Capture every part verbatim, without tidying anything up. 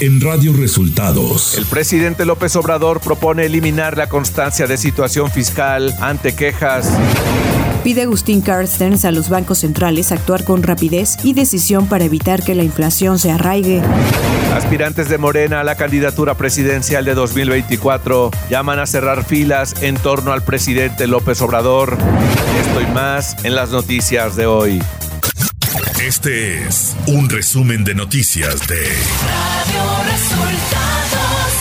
en Radio Resultados. El presidente López Obrador propone eliminar la constancia de situación fiscal ante quejas. Pide Agustín Carstens a los bancos centrales actuar con rapidez y decisión para evitar que la inflación se arraigue. Aspirantes de Morena a la candidatura presidencial de dos mil veinticuatro llaman a cerrar filas en torno al presidente López Obrador. Esto y más en las noticias de hoy. Este es un resumen de noticias de Radio Resultados.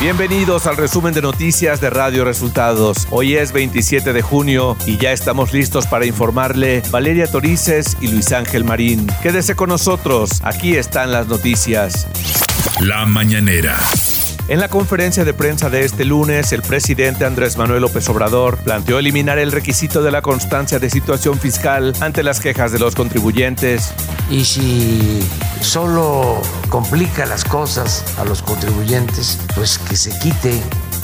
Bienvenidos al resumen de noticias de Radio Resultados. Hoy es veintisiete de junio y ya estamos listos para informarle Valeria Torices y Luis Ángel Marín. Quédese con nosotros, aquí están las noticias. La Mañanera. En la conferencia de prensa de este lunes, el presidente Andrés Manuel López Obrador planteó eliminar el requisito de la constancia de situación fiscal ante las quejas de los contribuyentes. Y si solo complica las cosas a los contribuyentes, pues que se quite.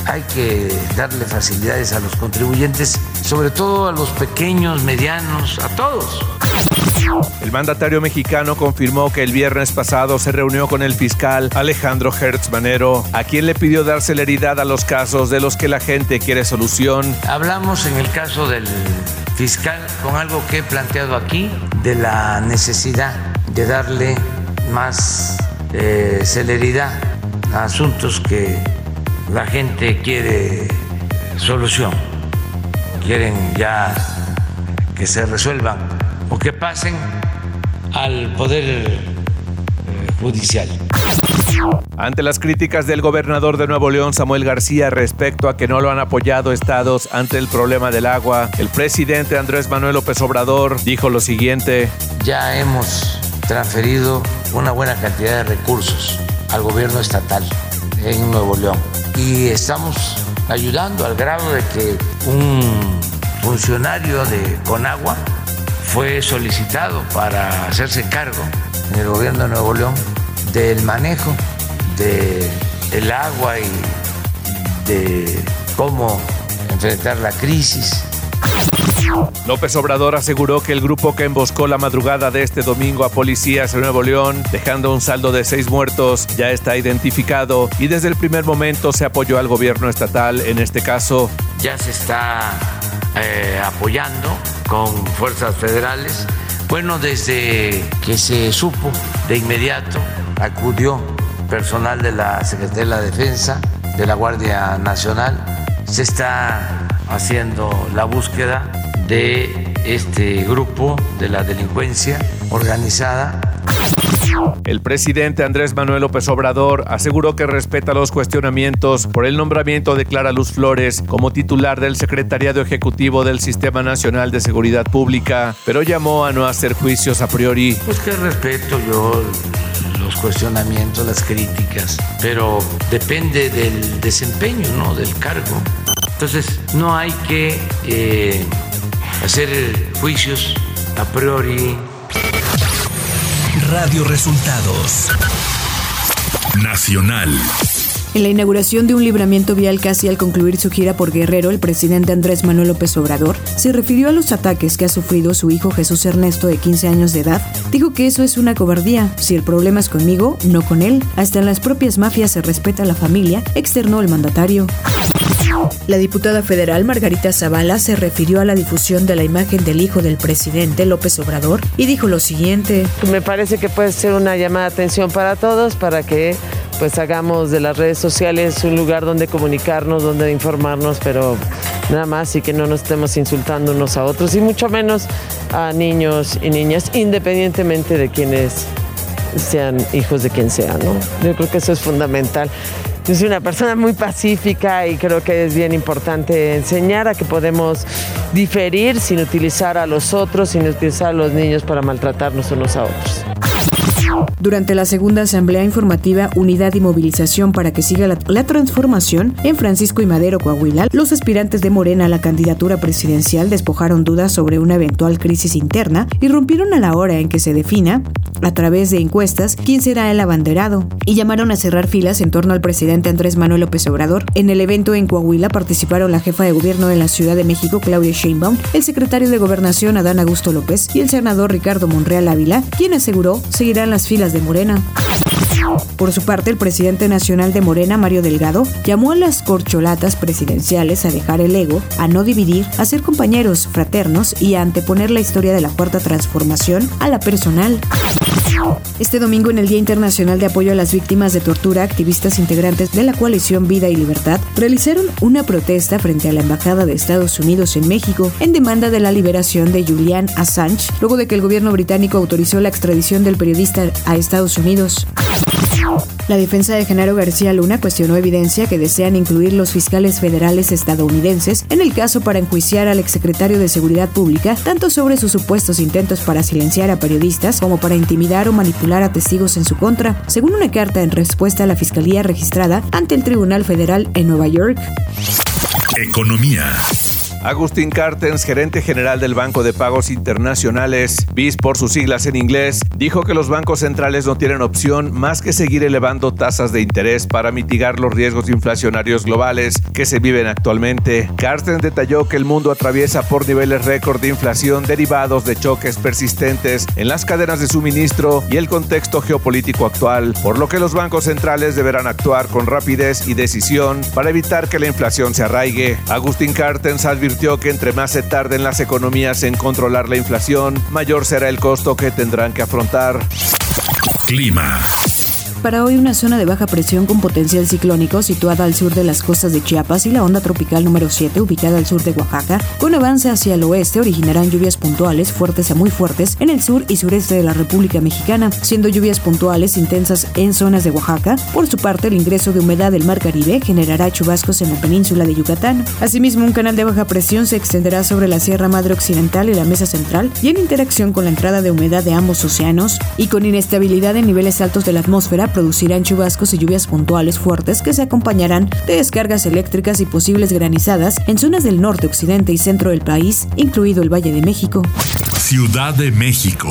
Hay que darle facilidades a los contribuyentes, sobre todo a los pequeños, medianos, a todos. El mandatario mexicano confirmó que el viernes pasado se reunió con el fiscal Alejandro Hertz Manero, a quien le pidió dar celeridad a los casos de los que la gente quiere solución. Hablamos en el caso del fiscal con algo que he planteado aquí, de la necesidad de darle más eh, celeridad a asuntos que la gente quiere solución, quieren ya que se resuelvan o que pasen al Poder Judicial. Ante las críticas del gobernador de Nuevo León, Samuel García, respecto a que no lo han apoyado estados ante el problema del agua, el presidente Andrés Manuel López Obrador dijo lo siguiente: ya hemos transferido una buena cantidad de recursos al gobierno estatal en Nuevo León y estamos ayudando al grado de que un funcionario de Conagua fue solicitado para hacerse cargo en el gobierno de Nuevo León del manejo del agua y de cómo enfrentar la crisis. López Obrador aseguró que el grupo que emboscó la madrugada de este domingo a policías en Nuevo León, dejando un saldo de seis muertos, ya está identificado y desde el primer momento se apoyó al gobierno estatal en este caso. Ya se está eh, apoyando con fuerzas federales. Bueno, desde que se supo, de inmediato acudió personal de la Secretaría de la Defensa, de la Guardia Nacional. Se está haciendo la búsqueda de este grupo de la delincuencia organizada. El presidente Andrés Manuel López Obrador aseguró que respeta los cuestionamientos por el nombramiento de Clara Luz Flores como titular del Secretariado Ejecutivo del Sistema Nacional de Seguridad Pública, pero llamó a no hacer juicios a priori. Pues que respeto yo los cuestionamientos, las críticas, pero depende del desempeño, ¿no?, del cargo. Entonces no hay que eh, hacer juicios a priori. Radio Resultados Nacional. En la inauguración de un libramiento vial casi al concluir su gira por Guerrero, el presidente Andrés Manuel López Obrador se refirió a los ataques que ha sufrido su hijo Jesús Ernesto, de quince años de edad. Dijo que eso es una cobardía. Si el problema es conmigo, no con él. Hasta en las propias mafias se respeta a la familia, externó el mandatario. La diputada federal Margarita Zavala se refirió a la difusión de la imagen del hijo del presidente López Obrador y dijo lo siguiente: me parece que puede ser una llamada de atención para todos, para que pues hagamos de las redes sociales un lugar donde comunicarnos, donde informarnos, pero nada más, y que no nos estemos insultando unos a otros y mucho menos a niños y niñas, independientemente de quienes sean hijos de quien sea, ¿no? Yo creo que eso es fundamental. Yo soy una persona muy pacífica y creo que es bien importante enseñar a que podemos diferir sin utilizar a los otros, sin utilizar a los niños para maltratarnos unos a otros. Durante la segunda asamblea informativa Unidad y Movilización para que siga la, la transformación en Francisco I. Madero, Coahuila, los aspirantes de Morena a la candidatura presidencial despojaron dudas sobre una eventual crisis interna y rompieron a la hora en que se defina, a través de encuestas, quién será el abanderado, y llamaron a cerrar filas en torno al presidente Andrés Manuel López Obrador. En el evento en Coahuila participaron la jefa de gobierno de la Ciudad de México, Claudia Sheinbaum, el secretario de Gobernación, Adán Augusto López, y el senador Ricardo Monreal Ávila, quien aseguró seguirán las filas de Morena. Por su parte, el presidente nacional de Morena, Mario Delgado, llamó a las corcholatas presidenciales a dejar el ego, a no dividir, a ser compañeros, fraternos y a anteponer la historia de la Cuarta Transformación a la personal. Este domingo, en el Día Internacional de Apoyo a las Víctimas de Tortura, activistas integrantes de la coalición Vida y Libertad realizaron una protesta frente a la Embajada de Estados Unidos en México en demanda de la liberación de Julian Assange, luego de que el gobierno británico autorizó la extradición del periodista a Estados Unidos. La defensa de Genaro García Luna cuestionó evidencia que desean incluir los fiscales federales estadounidenses en el caso para enjuiciar al exsecretario de Seguridad Pública, tanto sobre sus supuestos intentos para silenciar a periodistas como para intimidar o manipular a testigos en su contra, según una carta en respuesta a la fiscalía registrada ante el Tribunal Federal en Nueva York. Economía. Agustín Carstens, gerente general del Banco de Pagos Internacionales, B I T, por sus siglas en inglés, dijo que los bancos centrales no tienen opción más que seguir elevando tasas de interés para mitigar los riesgos inflacionarios globales que se viven actualmente. Carstens detalló que el mundo atraviesa por niveles récord de inflación derivados de choques persistentes en las cadenas de suministro y el contexto geopolítico actual, por lo que los bancos centrales deberán actuar con rapidez y decisión para evitar que la inflación se arraigue. Agustín Carstens advirtió que entre más se tarden las economías en controlar la inflación, mayor será el costo que tendrán que afrontar. Clima. Para hoy, una zona de baja presión con potencial ciclónico situada al sur de las costas de Chiapas y la onda tropical número siete ubicada al sur de Oaxaca, con avance hacia el oeste, originarán lluvias puntuales fuertes a muy fuertes en el sur y sureste de la República Mexicana, siendo lluvias puntuales intensas en zonas de Oaxaca. Por su parte, el ingreso de humedad del Mar Caribe generará chubascos en la península de Yucatán. Asimismo, un canal de baja presión se extenderá sobre la Sierra Madre Occidental y la Mesa Central y en interacción con la entrada de humedad de ambos océanos y con inestabilidad en niveles altos de la atmósfera, producirán chubascos y lluvias puntuales fuertes que se acompañarán de descargas eléctricas y posibles granizadas en zonas del norte, occidente y centro del país, incluido el Valle de México. Ciudad de México.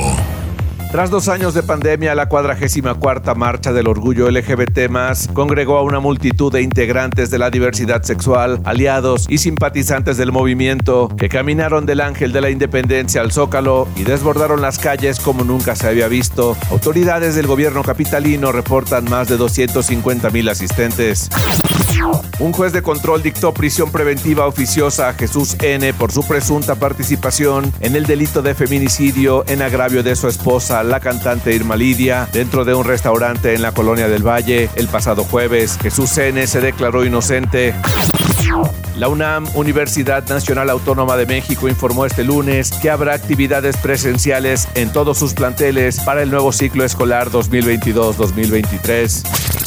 Tras dos años de pandemia, la cuadragésima cuarta Marcha del Orgullo L G B T más, congregó a una multitud de integrantes de la diversidad sexual, aliados y simpatizantes del movimiento, que caminaron del Ángel de la Independencia al Zócalo y desbordaron las calles como nunca se había visto. Autoridades del gobierno capitalino reportan más de doscientos cincuenta mil asistentes. Un juez de control dictó prisión preventiva oficiosa a Jesús N. por su presunta participación en el delito de feminicidio en agravio de su esposa, la cantante Irma Lidia, dentro de un restaurante en la Colonia del Valle. El pasado jueves, Jesús N. se declaró inocente. La UNAM, Universidad Nacional Autónoma de México, informó este lunes que habrá actividades presenciales en todos sus planteles para el nuevo ciclo escolar dos mil veintidós dos mil veintitrés.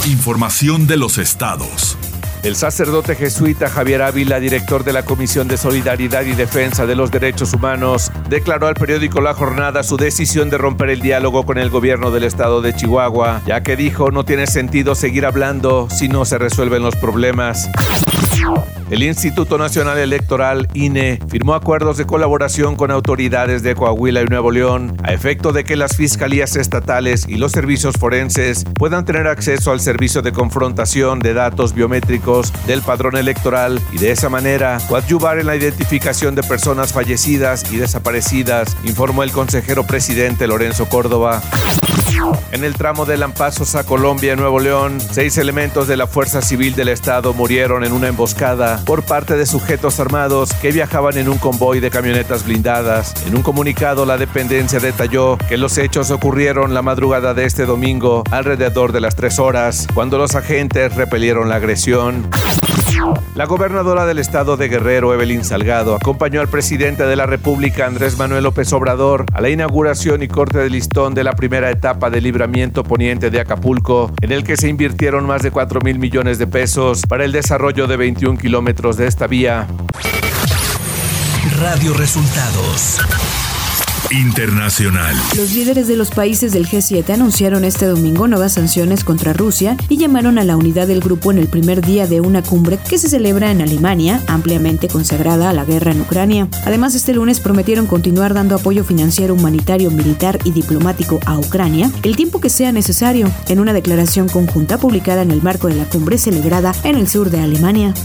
Información de los estados. El sacerdote jesuita Javier Ávila, director de la Comisión de Solidaridad y Defensa de los Derechos Humanos, declaró al periódico La Jornada su decisión de romper el diálogo con el gobierno del estado de Chihuahua, ya que dijo: no tiene sentido seguir hablando si no se resuelven los problemas. El Instituto Nacional Electoral, I N E, firmó acuerdos de colaboración con autoridades de Coahuila y Nuevo León a efecto de que las fiscalías estatales y los servicios forenses puedan tener acceso al servicio de confrontación de datos biométricos del padrón electoral y de esa manera coadyuvar en la identificación de personas fallecidas y desaparecidas, informó el consejero presidente Lorenzo Córdoba. En el tramo de Lampazos a Colombia, Nuevo León, seis elementos de la Fuerza Civil del Estado murieron en una emboscada por parte de sujetos armados que viajaban en un convoy de camionetas blindadas. En un comunicado, la dependencia detalló que los hechos ocurrieron la madrugada de este domingo, alrededor de las tres horas, cuando los agentes repelieron la agresión. La gobernadora del estado de Guerrero, Evelyn Salgado, acompañó al presidente de la República, Andrés Manuel López Obrador, a la inauguración y corte de listón de la primera etapa del libramiento poniente de Acapulco, en el que se invirtieron más de cuatro mil millones de pesos para el desarrollo de veintiún kilómetros de esta vía. Radio Resultados Internacional. Los líderes de los países del G siete anunciaron este domingo nuevas sanciones contra Rusia y llamaron a la unidad del grupo en el primer día de una cumbre que se celebra en Alemania, ampliamente consagrada a la guerra en Ucrania. Además, este lunes prometieron continuar dando apoyo financiero, humanitario, militar y diplomático a Ucrania el tiempo que sea necesario, en una declaración conjunta publicada en el marco de la cumbre celebrada en el sur de Alemania.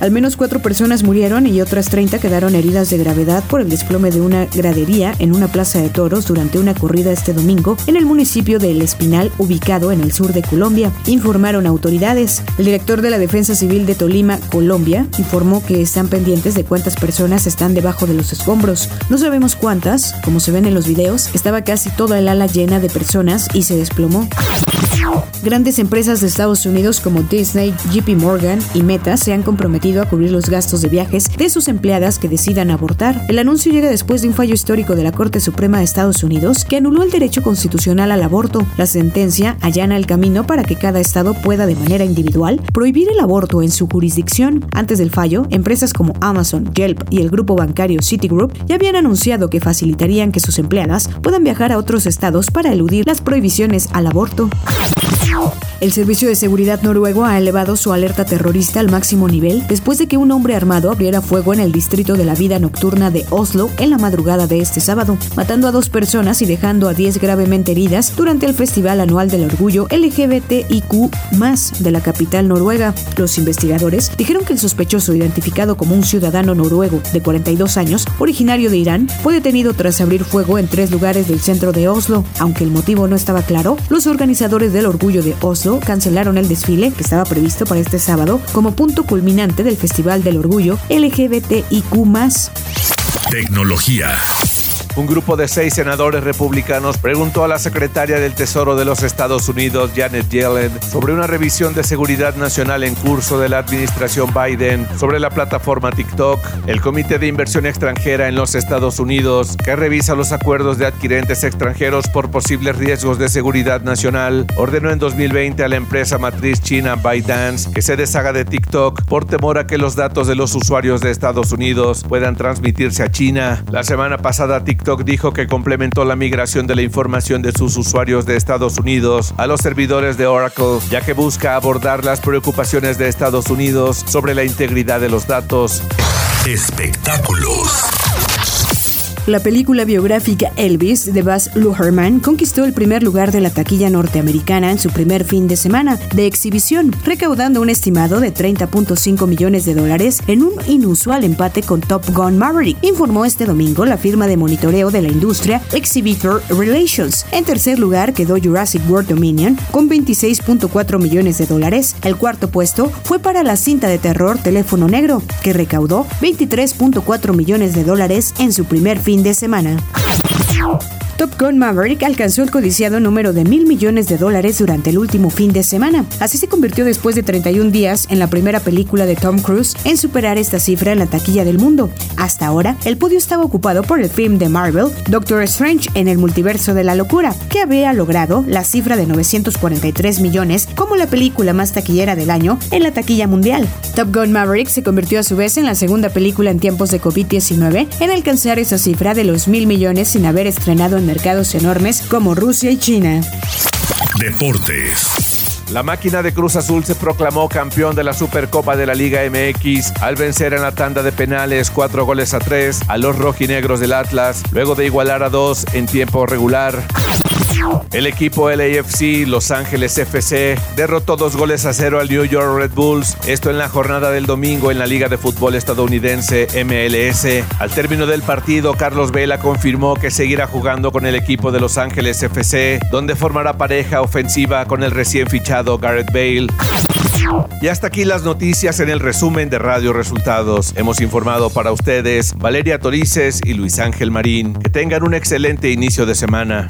Al menos cuatro personas murieron y otras treinta quedaron heridas de gravedad por el desplome de una gradería en una plaza de toros durante una corrida este domingo en el municipio de El Espinal, ubicado en el sur de Colombia, informaron autoridades. El director de la Defensa Civil de Tolima, Colombia, informó que están pendientes de cuántas personas están debajo de los escombros. No sabemos cuántas, como se ven en los videos, estaba casi toda el ala llena de personas y se desplomó. Grandes empresas de Estados Unidos como Disney, J P Morgan y Meta se han comprometido a cubrir los gastos de viajes de sus empleadas que decidan abortar. El anuncio llega después de un fallo histórico de la Corte Suprema de Estados Unidos que anuló el derecho constitucional al aborto. La sentencia allana el camino para que cada estado pueda de manera individual prohibir el aborto en su jurisdicción. Antes del fallo, empresas como Amazon, Yelp y el grupo bancario Citigroup ya habían anunciado que facilitarían que sus empleadas puedan viajar a otros estados para eludir las prohibiciones al aborto. El Servicio de Seguridad noruego ha elevado su alerta terrorista al máximo nivel después de que un hombre armado abriera fuego en el distrito de la vida nocturna de Oslo en la madrugada de este sábado, matando a dos personas y dejando a diez gravemente heridas durante el Festival Anual del Orgullo L G B T I Q más, de la capital noruega. Los investigadores dijeron que el sospechoso, identificado como un ciudadano noruego de cuarenta y dos años, originario de Irán, fue detenido tras abrir fuego en tres lugares del centro de Oslo. Aunque el motivo no estaba claro, los organizadores del Orgullo de Oslo cancelaron el desfile que estaba previsto para este sábado como punto culminante del Festival del Orgullo L G B T I Q más. Tecnología. Un grupo de seis senadores republicanos preguntó a la secretaria del Tesoro de los Estados Unidos, Janet Yellen, sobre una revisión de seguridad nacional en curso de la administración Biden sobre la plataforma TikTok. El Comité de Inversión Extranjera en los Estados Unidos, que revisa los acuerdos de adquirentes extranjeros por posibles riesgos de seguridad nacional, ordenó en dos mil veinte a la empresa matriz china ByteDance que se deshaga de TikTok por temor a que los datos de los usuarios de Estados Unidos puedan transmitirse a China. La semana pasada, TikTok TikTok dijo que complementó la migración de la información de sus usuarios de Estados Unidos a los servidores de Oracle, ya que busca abordar las preocupaciones de Estados Unidos sobre la integridad de los datos. Espectáculos. La película biográfica Elvis de Baz Luhrmann conquistó el primer lugar de la taquilla norteamericana en su primer fin de semana de exhibición, recaudando un estimado de treinta punto cinco millones de dólares en un inusual empate con Top Gun Maverick, informó este domingo la firma de monitoreo de la industria Exhibitor Relations. En tercer lugar quedó Jurassic World Dominion con veintiséis punto cuatro millones de dólares. El cuarto puesto fue para la cinta de terror Teléfono Negro, que recaudó veintitrés punto cuatro millones de dólares en su primer fin de semana. Top Gun Maverick alcanzó el codiciado número de mil millones de dólares durante el último fin de semana. Así se convirtió después de treinta y un días en la primera película de Tom Cruise en superar esta cifra en la taquilla del mundo. Hasta ahora, el podio estaba ocupado por el film de Marvel, Doctor Strange en el Multiverso de la Locura, que había logrado la cifra de novecientos cuarenta y tres millones como la película más taquillera del año en la taquilla mundial. Top Gun Maverick se convirtió a su vez en la segunda película en tiempos de COVID diecinueve en alcanzar esa cifra de los mil millones sin haber estrenado en mercados enormes como Rusia y China. Deportes. La máquina de Cruz Azul se proclamó campeón de la Supercopa de la Liga M X al vencer en la tanda de penales cuatro goles a tres a los rojinegros del Atlas, luego de igualar a dos en tiempo regular. El equipo L A F C, Los Ángeles F C, derrotó dos goles a cero al New York Red Bulls, esto en la jornada del domingo en la Liga de Fútbol Estadounidense M L S. Al término del partido, Carlos Vela confirmó que seguirá jugando con el equipo de Los Ángeles F C, donde formará pareja ofensiva con el recién fichado Gareth Bale. Y hasta aquí las noticias en el resumen de Radio Resultados. Hemos informado para ustedes Valeria Torices y Luis Ángel Marín. Que tengan un excelente inicio de semana.